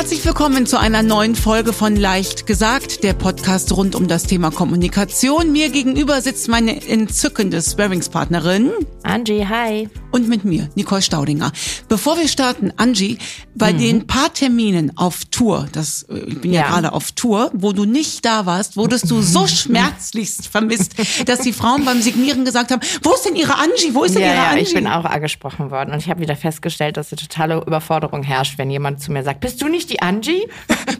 Herzlich willkommen zu einer neuen Folge von Leicht gesagt, der Podcast rund um das Thema Kommunikation. Mir gegenüber sitzt meine entzückende Sparringspartnerin Angie, hi. Und mit mir, Nicole Staudinger. Bevor wir starten, Angie, bei den paar Terminen auf Tour, ich bin ja gerade auf Tour, wo du nicht da warst, wurdest du so schmerzlichst vermisst, dass die Frauen beim Signieren gesagt haben, wo ist denn ihre Angie, Angie? Ich bin auch angesprochen worden und ich habe wieder festgestellt, dass eine totale Überforderung herrscht, wenn jemand zu mir sagt, bist du nicht die Angie?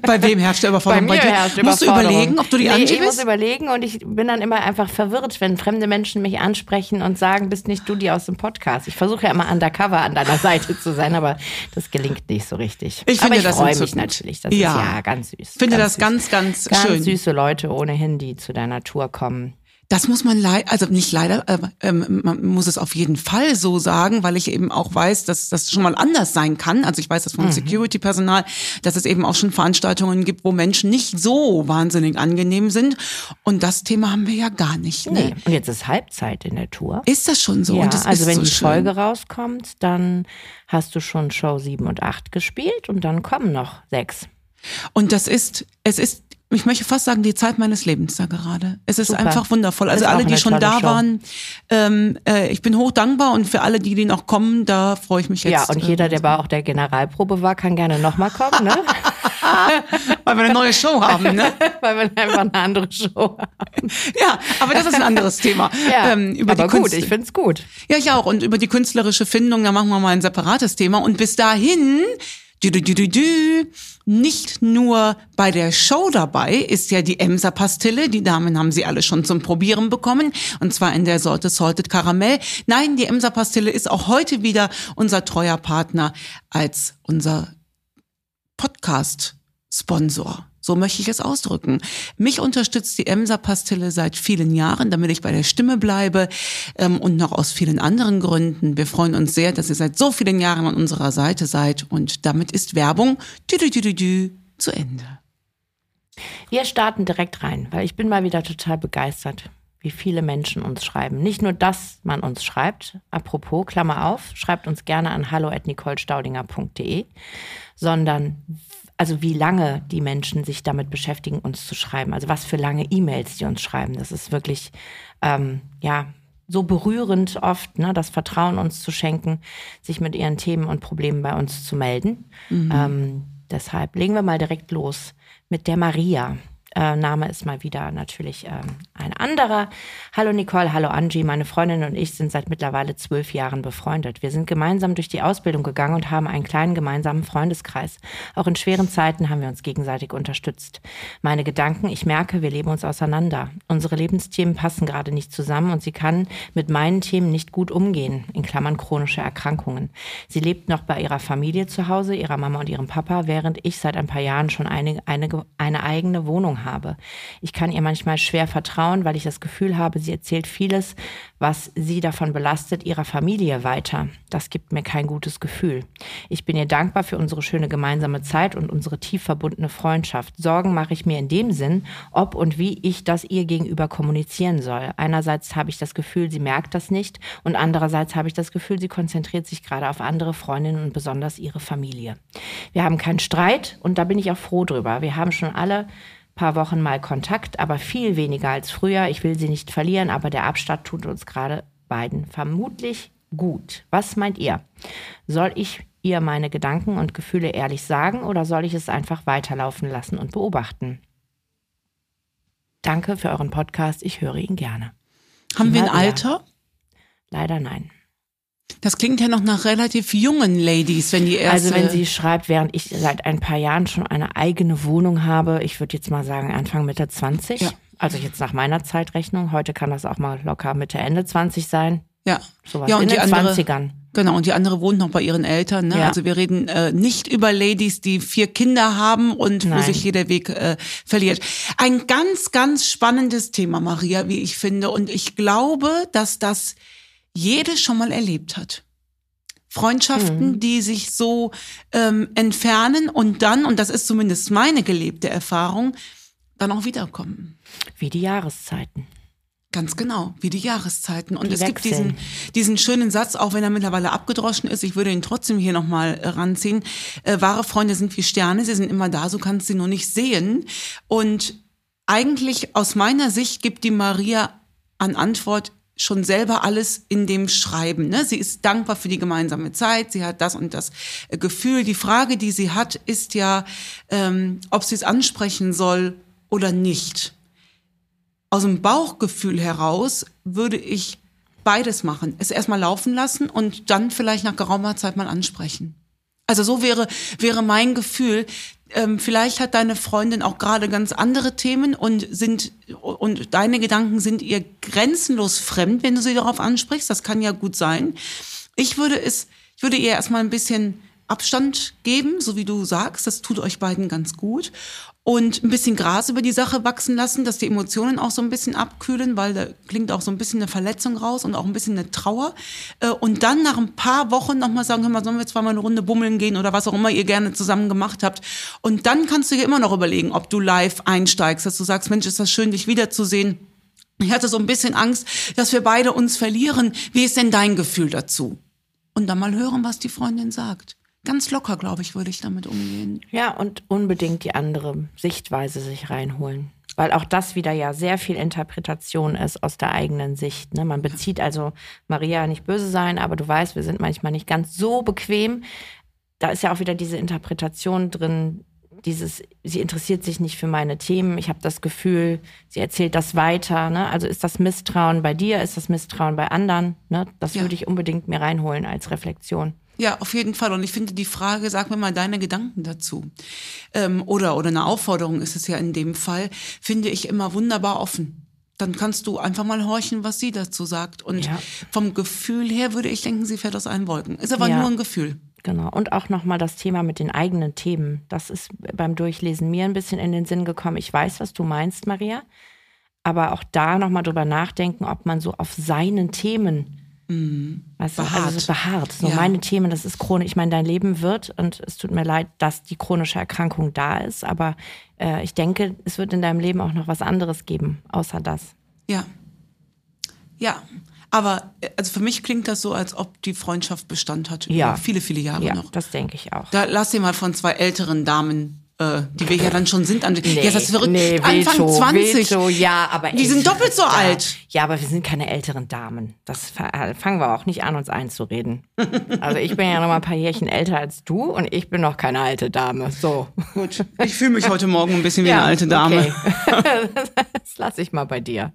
Bei wem herrscht der Überforderung? Bei mir herrscht Überforderung. Musst du überlegen, ob du die Angie bist? Ich muss überlegen und ich bin dann immer einfach verwirrt, wenn fremde Menschen mich ansprechen und sagen, bist nicht du die aus dem Podcast? Ich versuche ja immer undercover an deiner Seite zu sein, aber das gelingt nicht so richtig. Ich freue mich natürlich. Das ist ja ganz süß. Ich finde das ganz schön. Ganz süße Leute ohnehin, die zu deiner Tour kommen. Das muss man man muss es auf jeden Fall so sagen, weil ich eben auch weiß, dass das schon mal anders sein kann. Also ich weiß das vom Security-Personal, dass es eben auch schon Veranstaltungen gibt, wo Menschen nicht so wahnsinnig angenehm sind. Und das Thema haben wir ja gar nicht. Ne? Nee. Und jetzt ist Halbzeit in der Tour. Ist das schon so? Ja, und das also ist wenn so die schön. Folge rauskommt, dann hast du schon Show 7 und 8 gespielt und dann kommen noch 6. Und ich möchte fast sagen, die Zeit meines Lebens da gerade. Es ist einfach wundervoll. Also alle, die schon da waren, ich bin hoch dankbar und für alle, die noch kommen, da freue ich mich jetzt. Ja, und jeder, der bei auch der Generalprobe war, kann gerne nochmal kommen, ne? Weil wir eine neue Show haben, ne? Weil wir einfach eine andere Show haben. Ja, aber das ist ein anderes Thema. Ja, ich finde es gut. Ja, ich auch. Und über die künstlerische Findung, da machen wir mal ein separates Thema. Und bis dahin... Nicht nur bei der Show dabei ist ja die Emser-Pastille. Die Damen haben sie alle schon zum Probieren bekommen. Und zwar in der Sorte Salted Karamell. Nein, die Emser-Pastille ist auch heute wieder unser treuer Partner als unser Podcast-Sponsor. So möchte ich es ausdrücken. Mich unterstützt die Emser-Pastille seit vielen Jahren, damit ich bei der Stimme bleibe und noch aus vielen anderen Gründen. Wir freuen uns sehr, dass ihr seit so vielen Jahren an unserer Seite seid. Und damit ist Werbung zu Ende. Wir starten direkt rein, weil ich bin mal wieder total begeistert, wie viele Menschen uns schreiben. Nicht nur, dass man uns schreibt, apropos, Klammer auf, schreibt uns gerne an hallo@nicolestaudinger.de, sondern also wie lange die Menschen sich damit beschäftigen, uns zu schreiben. Also was für lange E-Mails die uns schreiben. Das ist wirklich so berührend oft, ne, das Vertrauen uns zu schenken, sich mit ihren Themen und Problemen bei uns zu melden. Mhm. Deshalb legen wir mal direkt los mit der Maria. Name ist mal wieder natürlich ein anderer. Hallo Nicole, hallo Angie. Meine Freundin und ich sind seit mittlerweile 12 Jahren befreundet. Wir sind gemeinsam durch die Ausbildung gegangen und haben einen kleinen gemeinsamen Freundeskreis. Auch in schweren Zeiten haben wir uns gegenseitig unterstützt. Meine Gedanken, ich merke, wir leben uns auseinander. Unsere Lebensthemen passen gerade nicht zusammen und sie kann mit meinen Themen nicht gut umgehen, in Klammern chronische Erkrankungen. Sie lebt noch bei ihrer Familie zu Hause, ihrer Mama und ihrem Papa, während ich seit ein paar Jahren schon eine eigene Wohnung habe. Ich kann ihr manchmal schwer vertrauen, weil ich das Gefühl habe, sie erzählt vieles, was sie davon belastet, ihrer Familie weiter. Das gibt mir kein gutes Gefühl. Ich bin ihr dankbar für unsere schöne gemeinsame Zeit und unsere tief verbundene Freundschaft. Sorgen mache ich mir in dem Sinn, ob und wie ich das ihr gegenüber kommunizieren soll. Einerseits habe ich das Gefühl, sie merkt das nicht und andererseits habe ich das Gefühl, sie konzentriert sich gerade auf andere Freundinnen und besonders ihre Familie. Wir haben keinen Streit und da bin ich auch froh drüber. Wir haben schon alle paar Wochen mal Kontakt, aber viel weniger als früher. Ich will sie nicht verlieren, aber der Abstand tut uns gerade beiden vermutlich gut. Was meint ihr? Soll ich ihr meine Gedanken und Gefühle ehrlich sagen oder soll ich es einfach weiterlaufen lassen und beobachten? Danke für euren Podcast. Ich höre ihn gerne. Haben wir ein Alter? Leider nein. Das klingt ja noch nach relativ jungen Ladies, wenn die erste... Also wenn sie schreibt, während ich seit ein paar Jahren schon eine eigene Wohnung habe, ich würde jetzt mal sagen Anfang Mitte 20, also jetzt nach meiner Zeitrechnung, heute kann das auch mal locker Mitte, Ende 20 sein. Ja, sowas und in den 20ern. Genau, und die andere wohnt noch bei ihren Eltern. Ne? Ja. Also wir reden nicht über Ladies, die 4 Kinder haben und wo sich jeder Weg verliert. Ein ganz, ganz spannendes Thema, Maria, wie ich finde. Und ich glaube, dass das jede schon mal erlebt hat. Freundschaften, die sich so entfernen und dann, und das ist zumindest meine gelebte Erfahrung, dann auch wiederkommen. Wie die Jahreszeiten. Ganz genau, wie die Jahreszeiten. Und es gibt diesen schönen Satz, auch wenn er mittlerweile abgedroschen ist, ich würde ihn trotzdem hier nochmal ranziehen. Wahre Freunde sind wie Sterne, sie sind immer da, so kannst du sie nur nicht sehen. Und eigentlich aus meiner Sicht gibt die Maria an Antwort schon selber alles in dem Schreiben. Ne? Sie ist dankbar für die gemeinsame Zeit, sie hat das und das Gefühl. Die Frage, die sie hat, ist ja, ob sie es ansprechen soll oder nicht. Aus dem Bauchgefühl heraus würde ich beides machen. Es erstmal laufen lassen und dann vielleicht nach geraumer Zeit mal ansprechen. Also so wäre mein Gefühl. Vielleicht hat deine Freundin auch gerade ganz andere Themen und deine Gedanken sind ihr grenzenlos fremd, wenn du sie darauf ansprichst. Das kann ja gut sein. Ich würde ihr erstmal ein bisschen Abstand geben, so wie du sagst. Das tut euch beiden ganz gut. Und ein bisschen Gras über die Sache wachsen lassen, dass die Emotionen auch so ein bisschen abkühlen, weil da klingt auch so ein bisschen eine Verletzung raus und auch ein bisschen eine Trauer. Und dann nach ein paar Wochen nochmal sagen, hör mal, sollen wir jetzt mal eine Runde bummeln gehen oder was auch immer ihr gerne zusammen gemacht habt. Und dann kannst du dir immer noch überlegen, ob du live einsteigst, dass du sagst, Mensch, ist das schön, dich wiederzusehen. Ich hatte so ein bisschen Angst, dass wir beide uns verlieren. Wie ist denn dein Gefühl dazu? Und dann mal hören, was die Freundin sagt. Ganz locker, glaube ich, würde ich damit umgehen. Ja, und unbedingt die andere Sichtweise sich reinholen. Weil auch das wieder ja sehr viel Interpretation ist aus der eigenen Sicht. Ne? Man bezieht also, Maria, nicht böse sein, aber du weißt, wir sind manchmal nicht ganz so bequem. Da ist ja auch wieder diese Interpretation drin, sie interessiert sich nicht für meine Themen, ich habe das Gefühl, sie erzählt das weiter. Ne? Also ist das Misstrauen bei dir, ist das Misstrauen bei anderen? Ne? Das würde ich unbedingt mir reinholen als Reflexion. Ja, auf jeden Fall. Und ich finde die Frage, sag mir mal deine Gedanken dazu. Oder eine Aufforderung ist es ja in dem Fall, finde ich immer wunderbar offen. Dann kannst du einfach mal horchen, was sie dazu sagt. Und vom Gefühl her würde ich denken, sie fährt aus allen Wolken. Ist aber nur ein Gefühl. Genau. Und auch nochmal das Thema mit den eigenen Themen. Das ist beim Durchlesen mir ein bisschen in den Sinn gekommen. Ich weiß, was du meinst, Maria. Aber auch da nochmal drüber nachdenken, ob man so auf seinen Themen weißt du, beharrt. Also so beharrt. So meine Themen, das ist chronisch. Ich meine, dein Leben wird, und es tut mir leid, dass die chronische Erkrankung da ist, aber ich denke, es wird in deinem Leben auch noch was anderes geben, außer das. Ja. Ja, aber also für mich klingt das so, als ob die Freundschaft Bestand hat. Ja. Viele, viele Jahre noch. Ja, das denke ich auch. Da lass dir mal von zwei älteren Damen, die wir ja dann schon sind. Ja, das ist verrückt. Anfang Veto, 20. Veto, ja, aber die sind doppelt so alt. Ja, aber wir sind keine älteren Damen. Das fangen wir auch nicht an, uns einzureden. Also ich bin ja noch mal ein paar Jährchen älter als du und ich bin noch keine alte Dame. So. Gut. Ich fühle mich heute Morgen ein bisschen wie eine alte Dame. Okay. Das lasse ich mal bei dir.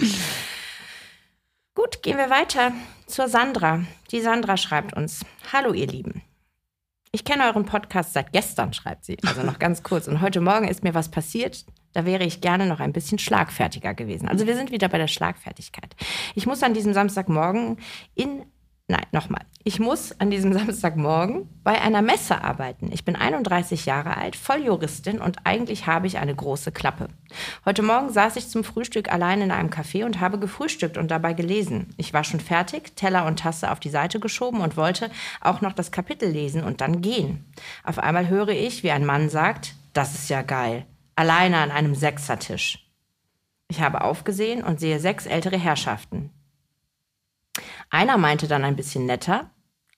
Gut, gehen wir weiter zur Sandra. Die Sandra schreibt uns: Hallo, ihr Lieben. Ich kenne euren Podcast seit gestern, schreibt sie, also noch ganz kurz. Und heute Morgen ist mir was passiert, da wäre ich gerne noch ein bisschen schlagfertiger gewesen. Also wir sind wieder bei der Schlagfertigkeit. Ich muss an diesem Samstagmorgen bei einer Messe arbeiten. Ich bin 31 Jahre alt, Volljuristin und eigentlich habe ich eine große Klappe. Heute Morgen saß ich zum Frühstück allein in einem Café und habe gefrühstückt und dabei gelesen. Ich war schon fertig, Teller und Tasse auf die Seite geschoben und wollte auch noch das Kapitel lesen und dann gehen. Auf einmal höre ich, wie ein Mann sagt, das ist ja geil, alleine an einem Sechsertisch. Ich habe aufgesehen und sehe 6 ältere Herrschaften. Einer meinte dann ein bisschen netter,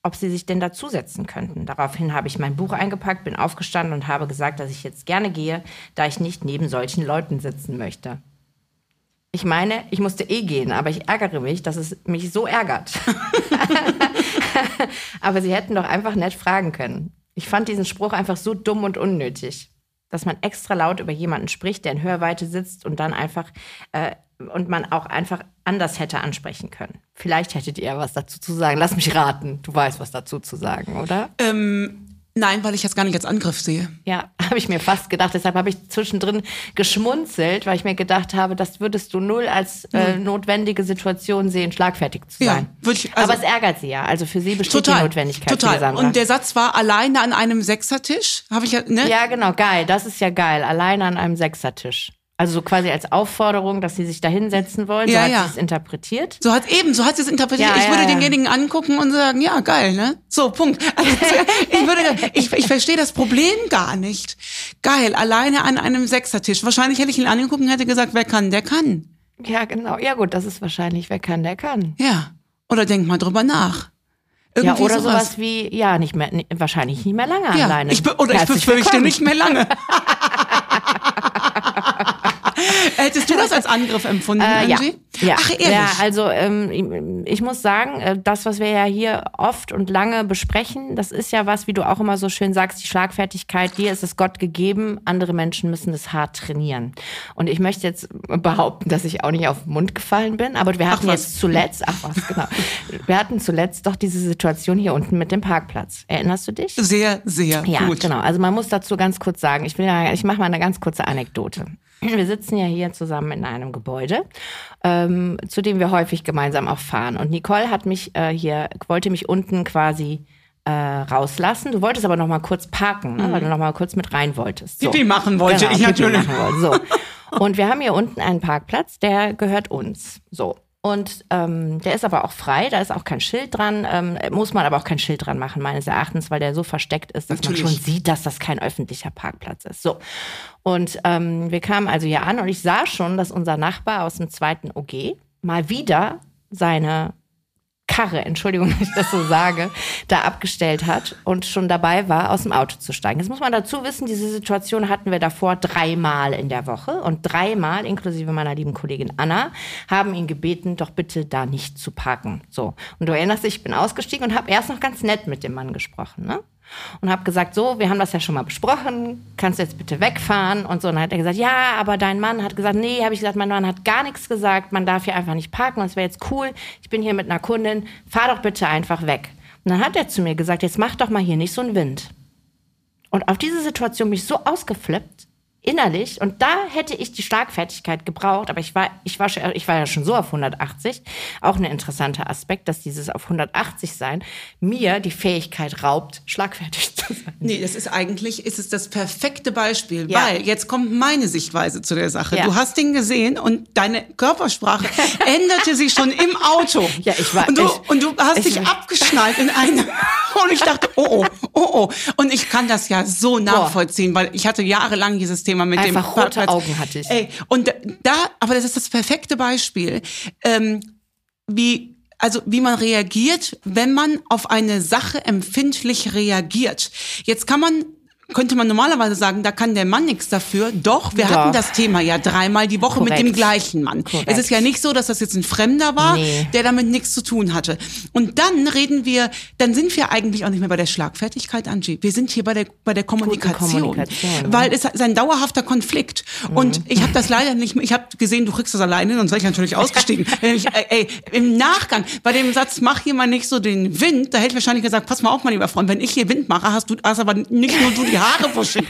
ob sie sich denn dazusetzen könnten. Daraufhin habe ich mein Buch eingepackt, bin aufgestanden und habe gesagt, dass ich jetzt gerne gehe, da ich nicht neben solchen Leuten sitzen möchte. Ich meine, ich musste gehen, aber ich ärgere mich, dass es mich so ärgert. Aber sie hätten doch einfach nett fragen können. Ich fand diesen Spruch einfach so dumm und unnötig, dass man extra laut über jemanden spricht, der in Hörweite sitzt und dann einfach... und man auch einfach anders hätte ansprechen können. Vielleicht hättet ihr was dazu zu sagen. Lass mich raten, du weißt was dazu zu sagen, oder? Nein, weil ich das gar nicht als Angriff sehe. Ja, habe ich mir fast gedacht. Deshalb habe ich zwischendrin geschmunzelt, weil ich mir gedacht habe, das würdest du null als notwendige Situation sehen, schlagfertig zu sein. Ja, aber es ärgert sie ja. Also für sie besteht die Notwendigkeit. Total. Und der Satz war, alleine an einem Sechsertisch? Habe ich ja, ne? Ja, genau, geil. Das ist ja geil. Alleine an einem Sechsertisch. Also so quasi als Aufforderung, dass sie sich da hinsetzen wollen. Ja, so hat sie es interpretiert. So hat sie es interpretiert. Ja, ich würde denjenigen angucken und sagen, ja, geil, ne? So, Punkt. Also, ich verstehe das Problem gar nicht. Geil, alleine an einem Sechsertisch. Wahrscheinlich hätte ich ihn angeguckt und hätte gesagt, wer kann, der kann. Ja, genau. Ja gut, das ist wahrscheinlich, wer kann, der kann. Ja, oder denk mal drüber nach. Irgendwie ja, oder sowas wie, ja, nicht mehr, wahrscheinlich nicht mehr lange ja, alleine. Ich befürchte nicht mehr lange. Hättest du das als Angriff empfunden, Angie? Ja. Ach, ehrlich? Ja, also ich muss sagen, das, was wir ja hier oft und lange besprechen, das ist ja was, wie du auch immer so schön sagst, die Schlagfertigkeit, dir ist es Gott gegeben, andere Menschen müssen es hart trainieren. Und ich möchte jetzt behaupten, dass ich auch nicht auf den Mund gefallen bin, aber wir hatten wir hatten zuletzt doch diese Situation hier unten mit dem Parkplatz. Erinnerst du dich? Sehr, sehr gut. Ja, genau. Also man muss dazu ganz kurz sagen, ich mache mal eine ganz kurze Anekdote. Wir sitzen ja hier zusammen in einem Gebäude, zu dem wir häufig gemeinsam auch fahren. Und Nicole hat mich wollte mich unten quasi rauslassen. Du wolltest aber noch mal kurz parken, ne? Weil du noch mal kurz mit rein wolltest. So. Pipi machen wollte ich natürlich. So. Und wir haben hier unten einen Parkplatz, der gehört uns. So. Und der ist aber auch frei, da ist auch kein Schild dran, muss man aber auch kein Schild dran machen, meines Erachtens, weil der so versteckt ist, dass man schon sieht, dass das kein öffentlicher Parkplatz ist. So. Und wir kamen also hier an und ich sah schon, dass unser Nachbar aus dem 2. OG mal wieder seine Karre, Entschuldigung, dass ich das so sage, da abgestellt hat und schon dabei war, aus dem Auto zu steigen. Jetzt muss man dazu wissen, diese Situation hatten wir davor 3-mal in der Woche und 3-mal, inklusive meiner lieben Kollegin Anna, haben ihn gebeten, doch bitte da nicht zu parken. So. Und du erinnerst dich, ich bin ausgestiegen und habe erst noch ganz nett mit dem Mann gesprochen, ne? Und habe gesagt, so, wir haben das ja schon mal besprochen, kannst du jetzt bitte wegfahren? Und so, und dann hat er gesagt, ja, aber dein Mann hat gesagt, nee, habe ich gesagt, mein Mann hat gar nichts gesagt, man darf hier einfach nicht parken, das wäre jetzt cool, ich bin hier mit einer Kundin, fahr doch bitte einfach weg. Und dann hat er zu mir gesagt, jetzt mach doch mal hier nicht so einen Wind. Und auf diese Situation bin ich so ausgeflippt, innerlich, und da hätte ich die Schlagfertigkeit gebraucht, aber ich war ja schon so auf 180, auch ein interessanter Aspekt, dass dieses auf 180 sein mir die Fähigkeit raubt, schlagfertig zu sein. Nee, das ist eigentlich das perfekte Beispiel, ja. Weil jetzt kommt meine Sichtweise zu der Sache. Ja. Du hast ihn gesehen und deine Körpersprache änderte sich schon im Auto. Ja, du hast dich abgeschnallt in eine und ich dachte, oh. Und ich kann das ja so nachvollziehen, weil ich hatte jahrelang dieses Thema mit einfach dem rote Parkplatz. Augen hatte ich. Ey, und da, aber das ist das perfekte Beispiel, wie man reagiert, wenn man auf eine Sache empfindlich reagiert. Jetzt könnte man normalerweise sagen, da kann der Mann nichts dafür. Doch, wir hatten das Thema ja 3-mal die Woche mit dem gleichen Mann. Korrekt. Es ist ja nicht so, dass das jetzt ein Fremder war, der damit nichts zu tun hatte. Und dann sind wir eigentlich auch nicht mehr bei der Schlagfertigkeit, Angie. Wir sind hier bei der Kommunikation. Weil es ist ein dauerhafter Konflikt. Mhm. Und ich habe das leider nicht mehr, ich habe gesehen, du kriegst das alleine, sonst wäre ich natürlich ausgestiegen. Im Nachgang, bei dem Satz, mach hier mal nicht so den Wind, da hätte ich wahrscheinlich gesagt, pass mal auf, mein lieber Freund, wenn ich hier Wind mache, hast aber nicht nur du die Haare wuschen.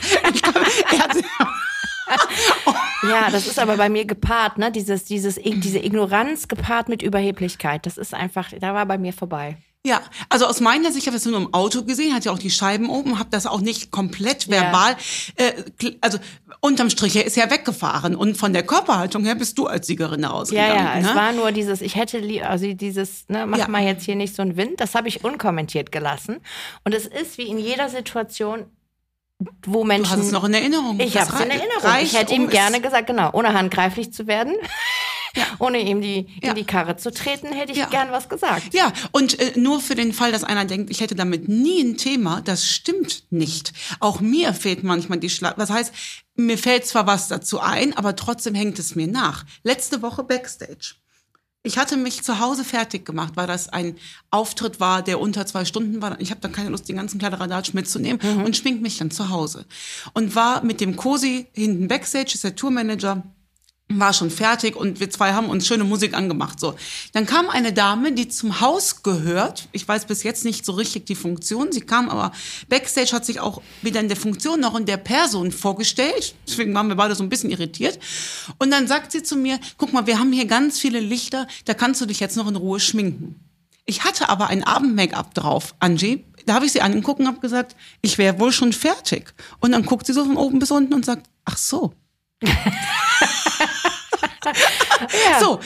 Ja, das ist aber bei mir gepaart, ne? Diese Ignoranz gepaart mit Überheblichkeit. Das ist einfach, da war bei mir vorbei. Ja, also aus meiner Sicht, ich habe das nur im Auto gesehen, hatte ja auch die Scheiben oben, habe das auch nicht komplett verbal, also unterm Strich, er ist ja weggefahren und von der Körperhaltung her bist du als Siegerin rausgegangen. Ja, ne? Es war nur dieses, mach mal jetzt hier nicht so einen Wind, das habe ich unkommentiert gelassen und es ist wie in jeder Situation, wo Menschen... Du hast es noch in Erinnerung. Ich habe es in Erinnerung. Ich hätte ihm gerne gesagt, genau, ohne handgreiflich zu werden... Ja. Ohne ihm in die Karre zu treten, hätte ich gern was gesagt. Ja, und nur für den Fall, dass einer denkt, ich hätte damit nie ein Thema, das stimmt nicht. Auch mir fehlt manchmal die Das heißt, mir fällt zwar was dazu ein, aber trotzdem hängt es mir nach. Letzte Woche Backstage. Ich hatte mich zu Hause fertig gemacht, weil das ein Auftritt war, der unter 2 Stunden war. Ich habe dann keine Lust, den ganzen Kladderadatsch mitzunehmen und schmink mich dann zu Hause. Und war mit dem Cosi hinten Backstage, ist der Tourmanager, war schon fertig und wir zwei haben uns schöne Musik angemacht. So, dann kam eine Dame, die zum Haus gehört. Ich weiß bis jetzt nicht so richtig die Funktion. Sie kam aber Backstage, hat sich auch weder in der Funktion noch in der Person vorgestellt. Deswegen waren wir beide so ein bisschen irritiert. Und dann sagt sie zu mir, guck mal, wir haben hier ganz viele Lichter, da kannst du dich jetzt noch in Ruhe schminken. Ich hatte aber ein Abend-Make-up drauf, Angie. Da habe ich sie angeguckt und habe gesagt, ich wäre wohl schon fertig. Und dann guckt sie so von oben bis unten und sagt, ach so. So,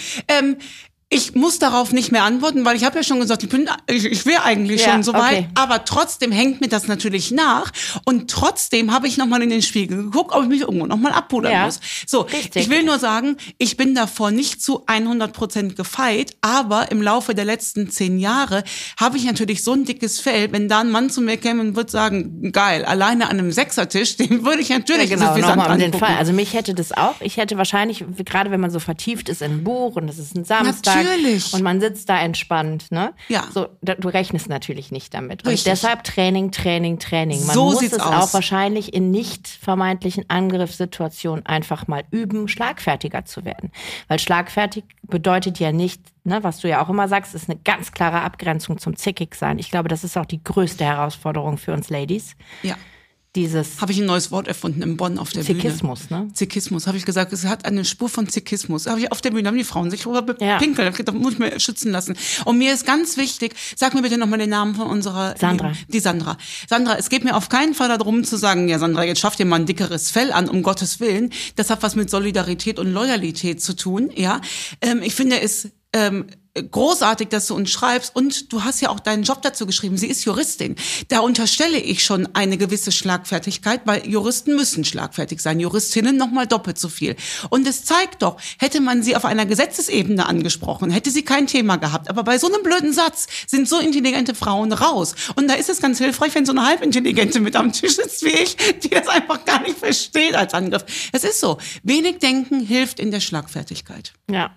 ich muss darauf nicht mehr antworten, weil ich habe ja schon gesagt, ich wäre eigentlich schon so weit, okay. Aber trotzdem hängt mir das natürlich nach und trotzdem habe ich nochmal in den Spiegel geguckt, ob ich mich irgendwo nochmal abpudern muss. So, richtig. Ich will nur sagen, ich bin davor nicht zu 100% gefeit, aber im Laufe der letzten 10 Jahre habe ich natürlich so ein dickes Fell, wenn da ein Mann zu mir käme und würde sagen, geil, alleine an einem 6er-Tisch, den würde ich natürlich nochmal den Fall. Also mich hätte das auch, ich hätte wahrscheinlich, gerade wenn man so vertieft ist in ein Buch und es ist ein Samstag, natürlich. Und man sitzt da entspannt, ne? Ja. So, du rechnest natürlich nicht damit. Und deshalb Training. Man muss es auch wahrscheinlich in nicht vermeintlichen Angriffssituationen einfach mal üben, schlagfertiger zu werden. Weil schlagfertig bedeutet ja nicht, ne, was du ja auch immer sagst, ist eine ganz klare Abgrenzung zum Zickigsein. Ich glaube, das ist auch die größte Herausforderung für uns Ladies. Ja. Dieses habe ich ein neues Wort erfunden in Bonn auf der Zickismus, Bühne. Ne? Zickismus, habe ich gesagt, es hat eine Spur von Zickismus. Habe ich auf der Bühne, haben die Frauen sich bepinkelt, da muss ich mir schützen lassen. Und mir ist ganz wichtig, sag mir bitte nochmal den Namen von unserer... Sandra. Die Sandra. Sandra, es geht mir auf keinen Fall darum zu sagen, ja Sandra, jetzt schafft ihr mal ein dickeres Fell an, um Gottes Willen. Das hat was mit Solidarität und Loyalität zu tun, ja. Ich finde es... großartig, dass du uns schreibst und du hast ja auch deinen Job dazu geschrieben. Sie ist Juristin. Da unterstelle ich schon eine gewisse Schlagfertigkeit, weil Juristen müssen schlagfertig sein. Juristinnen nochmal doppelt so viel. Und es zeigt doch, hätte man sie auf einer Gesetzesebene angesprochen, hätte sie kein Thema gehabt. Aber bei so einem blöden Satz sind so intelligente Frauen raus. Und da ist es ganz hilfreich, wenn so eine Halbintelligente mit am Tisch sitzt wie ich, die das einfach gar nicht versteht als Angriff. Es ist so. Wenig denken hilft in der Schlagfertigkeit. Ja.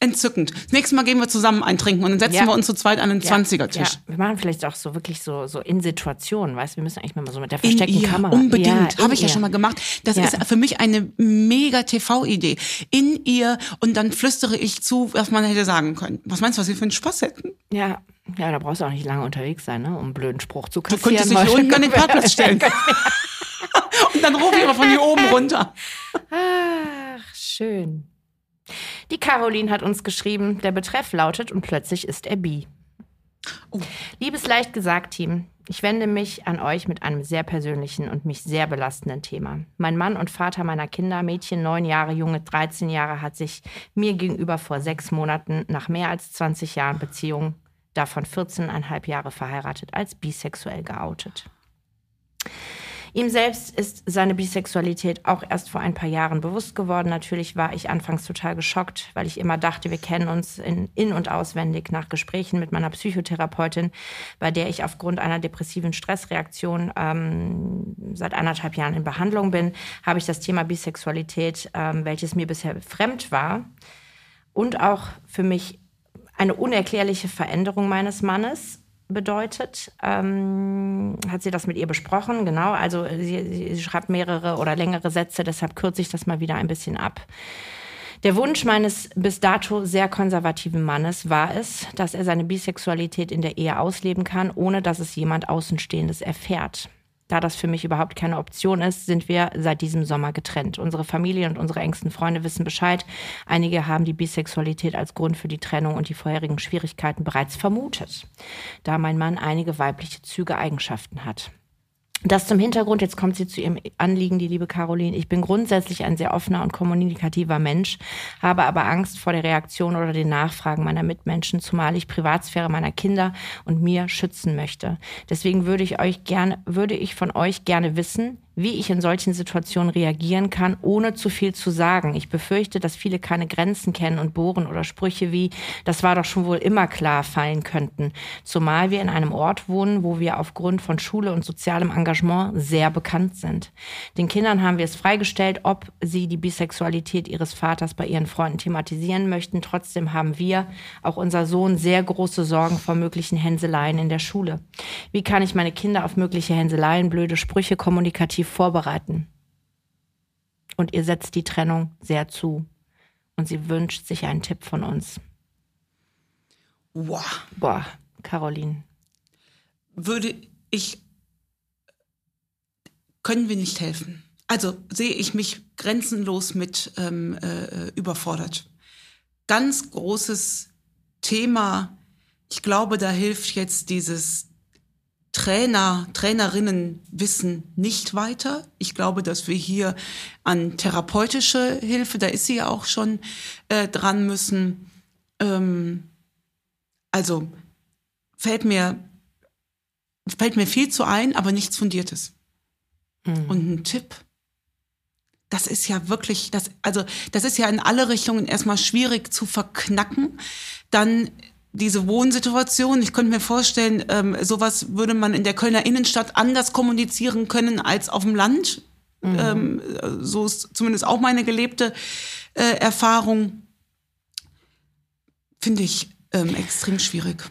Entzückend. Das nächste Mal gehen wir zusammen eintrinken und dann setzen wir uns zu zweit an den 20er-Tisch. Ja. Wir machen vielleicht auch so wirklich so in Situationen, weißt du, wir müssen eigentlich mal so mit der versteckten Kamera. Unbedingt. Ja, habe ich ja schon mal gemacht. Das ist für mich eine mega TV-Idee. In ihr und dann flüstere ich zu, was man hätte sagen können. Was meinst du, was wir für einen Spaß hätten? Ja. Ja, da brauchst du auch nicht lange unterwegs sein, ne, um einen blöden Spruch zu kassieren. Du könntest dich unten an den Parkplatz stellen. Und dann rufen wir von hier oben runter. Ach, schön. Die Caroline hat uns geschrieben, der Betreff lautet und plötzlich ist er bi. Oh. Liebes Leicht gesagt Team, ich wende mich an euch mit einem sehr persönlichen und mich sehr belastenden Thema. Mein Mann und Vater meiner Kinder, Mädchen 9 Jahre, Junge 13 Jahre, hat sich mir gegenüber vor 6 Monaten nach mehr als 20 Jahren Beziehung, davon 14,5 Jahre verheiratet, als bisexuell geoutet. Ihm selbst ist seine Bisexualität auch erst vor ein paar Jahren bewusst geworden. Natürlich war ich anfangs total geschockt, weil ich immer dachte, wir kennen uns in- und auswendig nach Gesprächen mit meiner Psychotherapeutin, bei der ich aufgrund einer depressiven Stressreaktion seit 1,5 Jahren in Behandlung bin, habe ich das Thema Bisexualität, welches mir bisher fremd war und auch für mich eine unerklärliche Veränderung meines Mannes bedeutet, hat sie das mit ihr besprochen, genau, also sie schreibt mehrere oder längere Sätze, deshalb kürze ich das mal wieder ein bisschen ab. Der Wunsch meines bis dato sehr konservativen Mannes war es, dass er seine Bisexualität in der Ehe ausleben kann, ohne dass es jemand Außenstehendes erfährt. Da das für mich überhaupt keine Option ist, sind wir seit diesem Sommer getrennt. Unsere Familie und unsere engsten Freunde wissen Bescheid. Einige haben die Bisexualität als Grund für die Trennung und die vorherigen Schwierigkeiten bereits vermutet, da mein Mann einige weibliche Züge, Eigenschaften hat. Das zum Hintergrund, jetzt kommt sie zu ihrem Anliegen, die liebe Caroline. Ich bin grundsätzlich ein sehr offener und kommunikativer Mensch, habe aber Angst vor der Reaktion oder den Nachfragen meiner Mitmenschen, zumal ich Privatsphäre meiner Kinder und mir schützen möchte. Deswegen würde ich von euch gerne wissen, wie ich in solchen Situationen reagieren kann, ohne zu viel zu sagen. Ich befürchte, dass viele keine Grenzen kennen und bohren oder Sprüche wie, das war doch schon wohl immer klar, fallen könnten. Zumal wir in einem Ort wohnen, wo wir aufgrund von Schule und sozialem Engagement sehr bekannt sind. Den Kindern haben wir es freigestellt, ob sie die Bisexualität ihres Vaters bei ihren Freunden thematisieren möchten. Trotzdem haben wir, auch unser Sohn, sehr große Sorgen vor möglichen Hänseleien in der Schule. Wie kann ich meine Kinder auf mögliche Hänseleien, blöde Sprüche, kommunikativ vorbereiten? Und ihr setzt die Trennung sehr zu. Und sie wünscht sich einen Tipp von uns. Wow. Boah, Caroline. Können wir nicht helfen. Also sehe ich mich grenzenlos mit überfordert. Ganz großes Thema. Ich glaube, da hilft jetzt dieses Trainerinnen wissen nicht weiter. Ich glaube, dass wir hier an therapeutische Hilfe, da ist sie ja auch schon dran müssen. Also fällt mir viel zu ein, aber nichts Fundiertes. Mhm. Und ein Tipp, das ist ja wirklich, das ist ja in alle Richtungen erstmal schwierig zu verknacken. Dann diese Wohnsituation, ich könnte mir vorstellen, sowas würde man in der Kölner Innenstadt anders kommunizieren können als auf dem Land. Mhm. So ist zumindest auch meine gelebte Erfahrung. Finde ich extrem schwierig.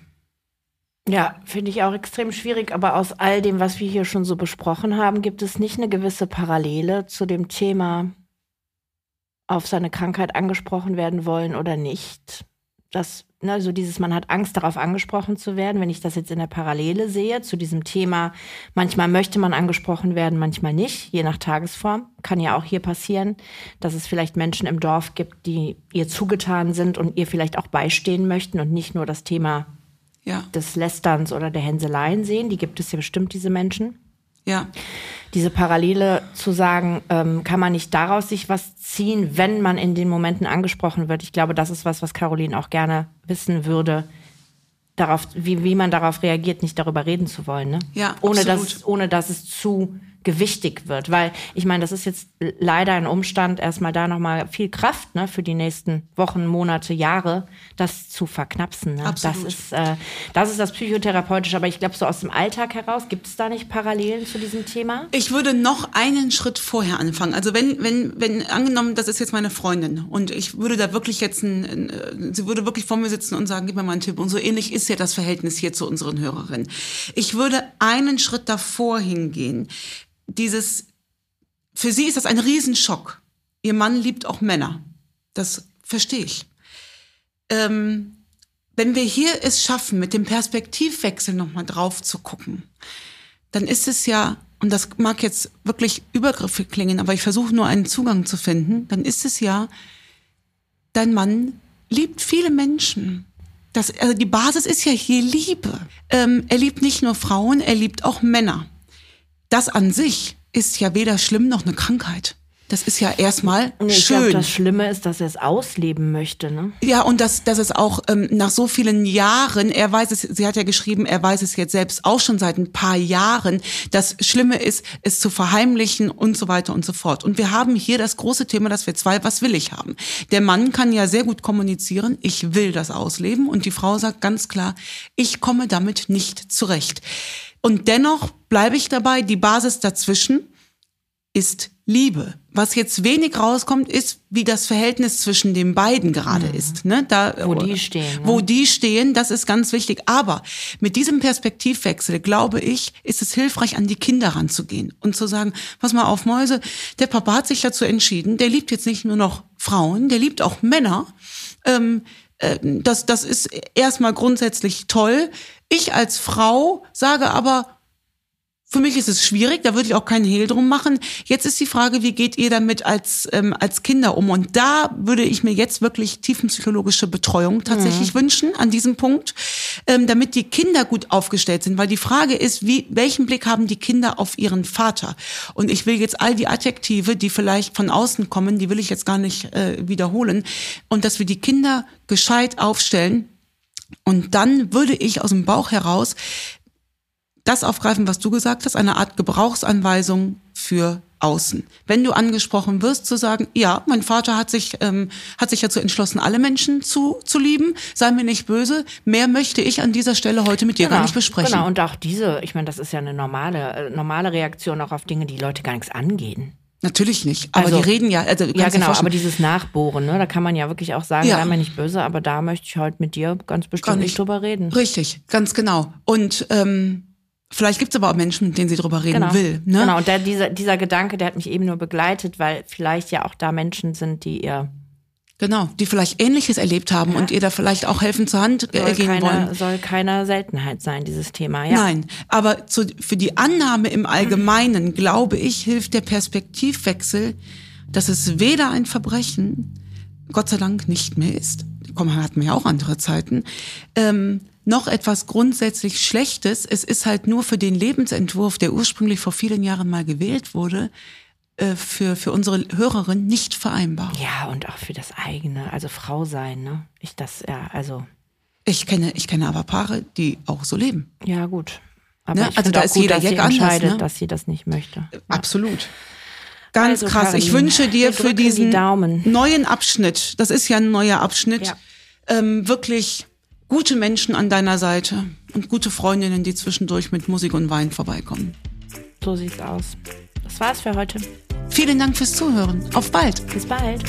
Ja, finde ich auch extrem schwierig. Aber aus all dem, was wir hier schon so besprochen haben, gibt es nicht eine gewisse Parallele zu dem Thema, auf seine Krankheit angesprochen werden wollen oder nicht? Das, ne, so dieses, man hat Angst, darauf angesprochen zu werden. Wenn ich das jetzt in der Parallele sehe zu diesem Thema, manchmal möchte man angesprochen werden, manchmal nicht, je nach Tagesform. Kann ja auch hier passieren, dass es vielleicht Menschen im Dorf gibt, die ihr zugetan sind und ihr vielleicht auch beistehen möchten und nicht nur das Thema des Lästerns oder der Hänseleien sehen. Die gibt es ja bestimmt, diese Menschen. Ja. Diese Parallele zu sagen, kann man nicht daraus sich was ziehen, wenn man in den Momenten angesprochen wird. Ich glaube, das ist was Caroline auch gerne wissen würde, darauf, wie man darauf reagiert, nicht darüber reden zu wollen. Ne? Ja, ohne dass es zu gewichtig wird. Weil ich meine, das ist jetzt leider ein Umstand, erstmal da nochmal viel Kraft, ne, für die nächsten Wochen, Monate, Jahre, das zu verknapsen. Ne? Das ist das Psychotherapeutische. Aber ich glaube, so aus dem Alltag heraus, gibt es da nicht Parallelen zu diesem Thema? Ich würde noch einen Schritt vorher anfangen. Also wenn angenommen, das ist jetzt meine Freundin und ich würde da wirklich jetzt, sie würde wirklich vor mir sitzen und sagen, gib mir mal einen Tipp. Und so ähnlich ist ja das Verhältnis hier zu unseren Hörerinnen. Ich würde einen Schritt davor hingehen. Für sie ist das ein Riesenschock. Ihr Mann liebt auch Männer. Das verstehe ich. Wenn wir hier es schaffen, mit dem Perspektivwechsel nochmal drauf zu gucken, dann ist es ja, und das mag jetzt wirklich übergriffig klingen, aber ich versuche nur einen Zugang zu finden, dann ist es ja, dein Mann liebt viele Menschen. Also die Basis ist ja hier Liebe. Er liebt nicht nur Frauen, er liebt auch Männer. Das an sich ist ja weder schlimm noch eine Krankheit. Das ist ja erstmal schön. Ich glaube, das Schlimme ist, dass er es ausleben möchte, ne? Ja, und dass es auch nach so vielen Jahren, er weiß es, sie hat ja geschrieben, er weiß es jetzt selbst auch schon seit ein paar Jahren. Das Schlimme ist, es zu verheimlichen und so weiter und so fort. Und wir haben hier das große Thema, dass wir zwei Was will ich haben. Der Mann kann ja sehr gut kommunizieren, ich will das ausleben. Und die Frau sagt ganz klar, ich komme damit nicht zurecht. Und dennoch bleibe ich dabei, die Basis dazwischen ist Liebe. Was jetzt wenig rauskommt, ist, wie das Verhältnis zwischen den beiden gerade ist. Ne? Wo die stehen, das ist ganz wichtig. Aber mit diesem Perspektivwechsel, glaube ich, ist es hilfreich, an die Kinder ranzugehen und zu sagen, pass mal auf, Mäuse, der Papa hat sich dazu entschieden, der liebt jetzt nicht nur noch Frauen, der liebt auch Männer. Das ist erstmal grundsätzlich toll. Ich als Frau sage aber, für mich ist es schwierig, da würde ich auch keinen Hehl drum machen. Jetzt ist die Frage, wie geht ihr damit als Kinder um? Und da würde ich mir jetzt wirklich tiefenpsychologische Betreuung tatsächlich wünschen an diesem Punkt, damit die Kinder gut aufgestellt sind. Weil die Frage ist, welchen Blick haben die Kinder auf ihren Vater? Und ich will jetzt all die Adjektive, die vielleicht von außen kommen, die will ich jetzt gar nicht wiederholen. Und dass wir die Kinder gescheit aufstellen. Und dann würde ich aus dem Bauch heraus das aufgreifen, was du gesagt hast, eine Art Gebrauchsanweisung für außen. Wenn du angesprochen wirst, zu sagen, ja, mein Vater hat sich dazu entschlossen, alle Menschen zu lieben, sei mir nicht böse, mehr möchte ich an dieser Stelle heute mit dir gar nicht besprechen. Genau, und auch diese, ich meine, das ist ja eine normale Reaktion auch auf Dinge, die Leute gar nichts angehen. Natürlich nicht, aber also, die reden ja. Also ja, genau, aber dieses Nachbohren, ne, da kann man ja wirklich auch sagen, sei mir nicht böse, aber da möchte ich heute mit dir ganz bestimmt nicht drüber reden. Richtig, ganz genau. Und vielleicht gibt es aber auch Menschen, mit denen sie drüber reden will. Ne? Genau, und dieser Gedanke, der hat mich eben nur begleitet, weil vielleicht ja auch da Menschen sind, die ihr... Genau, die vielleicht Ähnliches erlebt haben und ihr da vielleicht auch helfen zur Hand gehen wollen. Soll keine Seltenheit sein, dieses Thema. Ja. Nein, aber für die Annahme im Allgemeinen, glaube ich, hilft der Perspektivwechsel, dass es weder ein Verbrechen, Gott sei Dank, nicht mehr ist. Komm, hatten wir ja auch andere Zeiten. Noch etwas grundsätzlich Schlechtes. Es ist halt nur für den Lebensentwurf, der ursprünglich vor vielen Jahren mal gewählt wurde, für unsere Hörerin nicht vereinbar. Ja, und auch für das eigene, also Frau sein, ne? Ich kenne aber Paare, die auch so leben. Ja, gut. Aber ne? Also da ist gut, jeder Jack anders, entscheidet, ne? Dass sie das nicht möchte. Ja. Absolut. Ganz also, krass. Karin, ich wünsche dir für diesen neuen Abschnitt, das ist ja ein neuer Abschnitt, ja. Wirklich gute Menschen an deiner Seite und gute Freundinnen, die zwischendurch mit Musik und Wein vorbeikommen. So sieht's aus. Das war's für heute. Vielen Dank fürs Zuhören. Auf bald. Bis bald.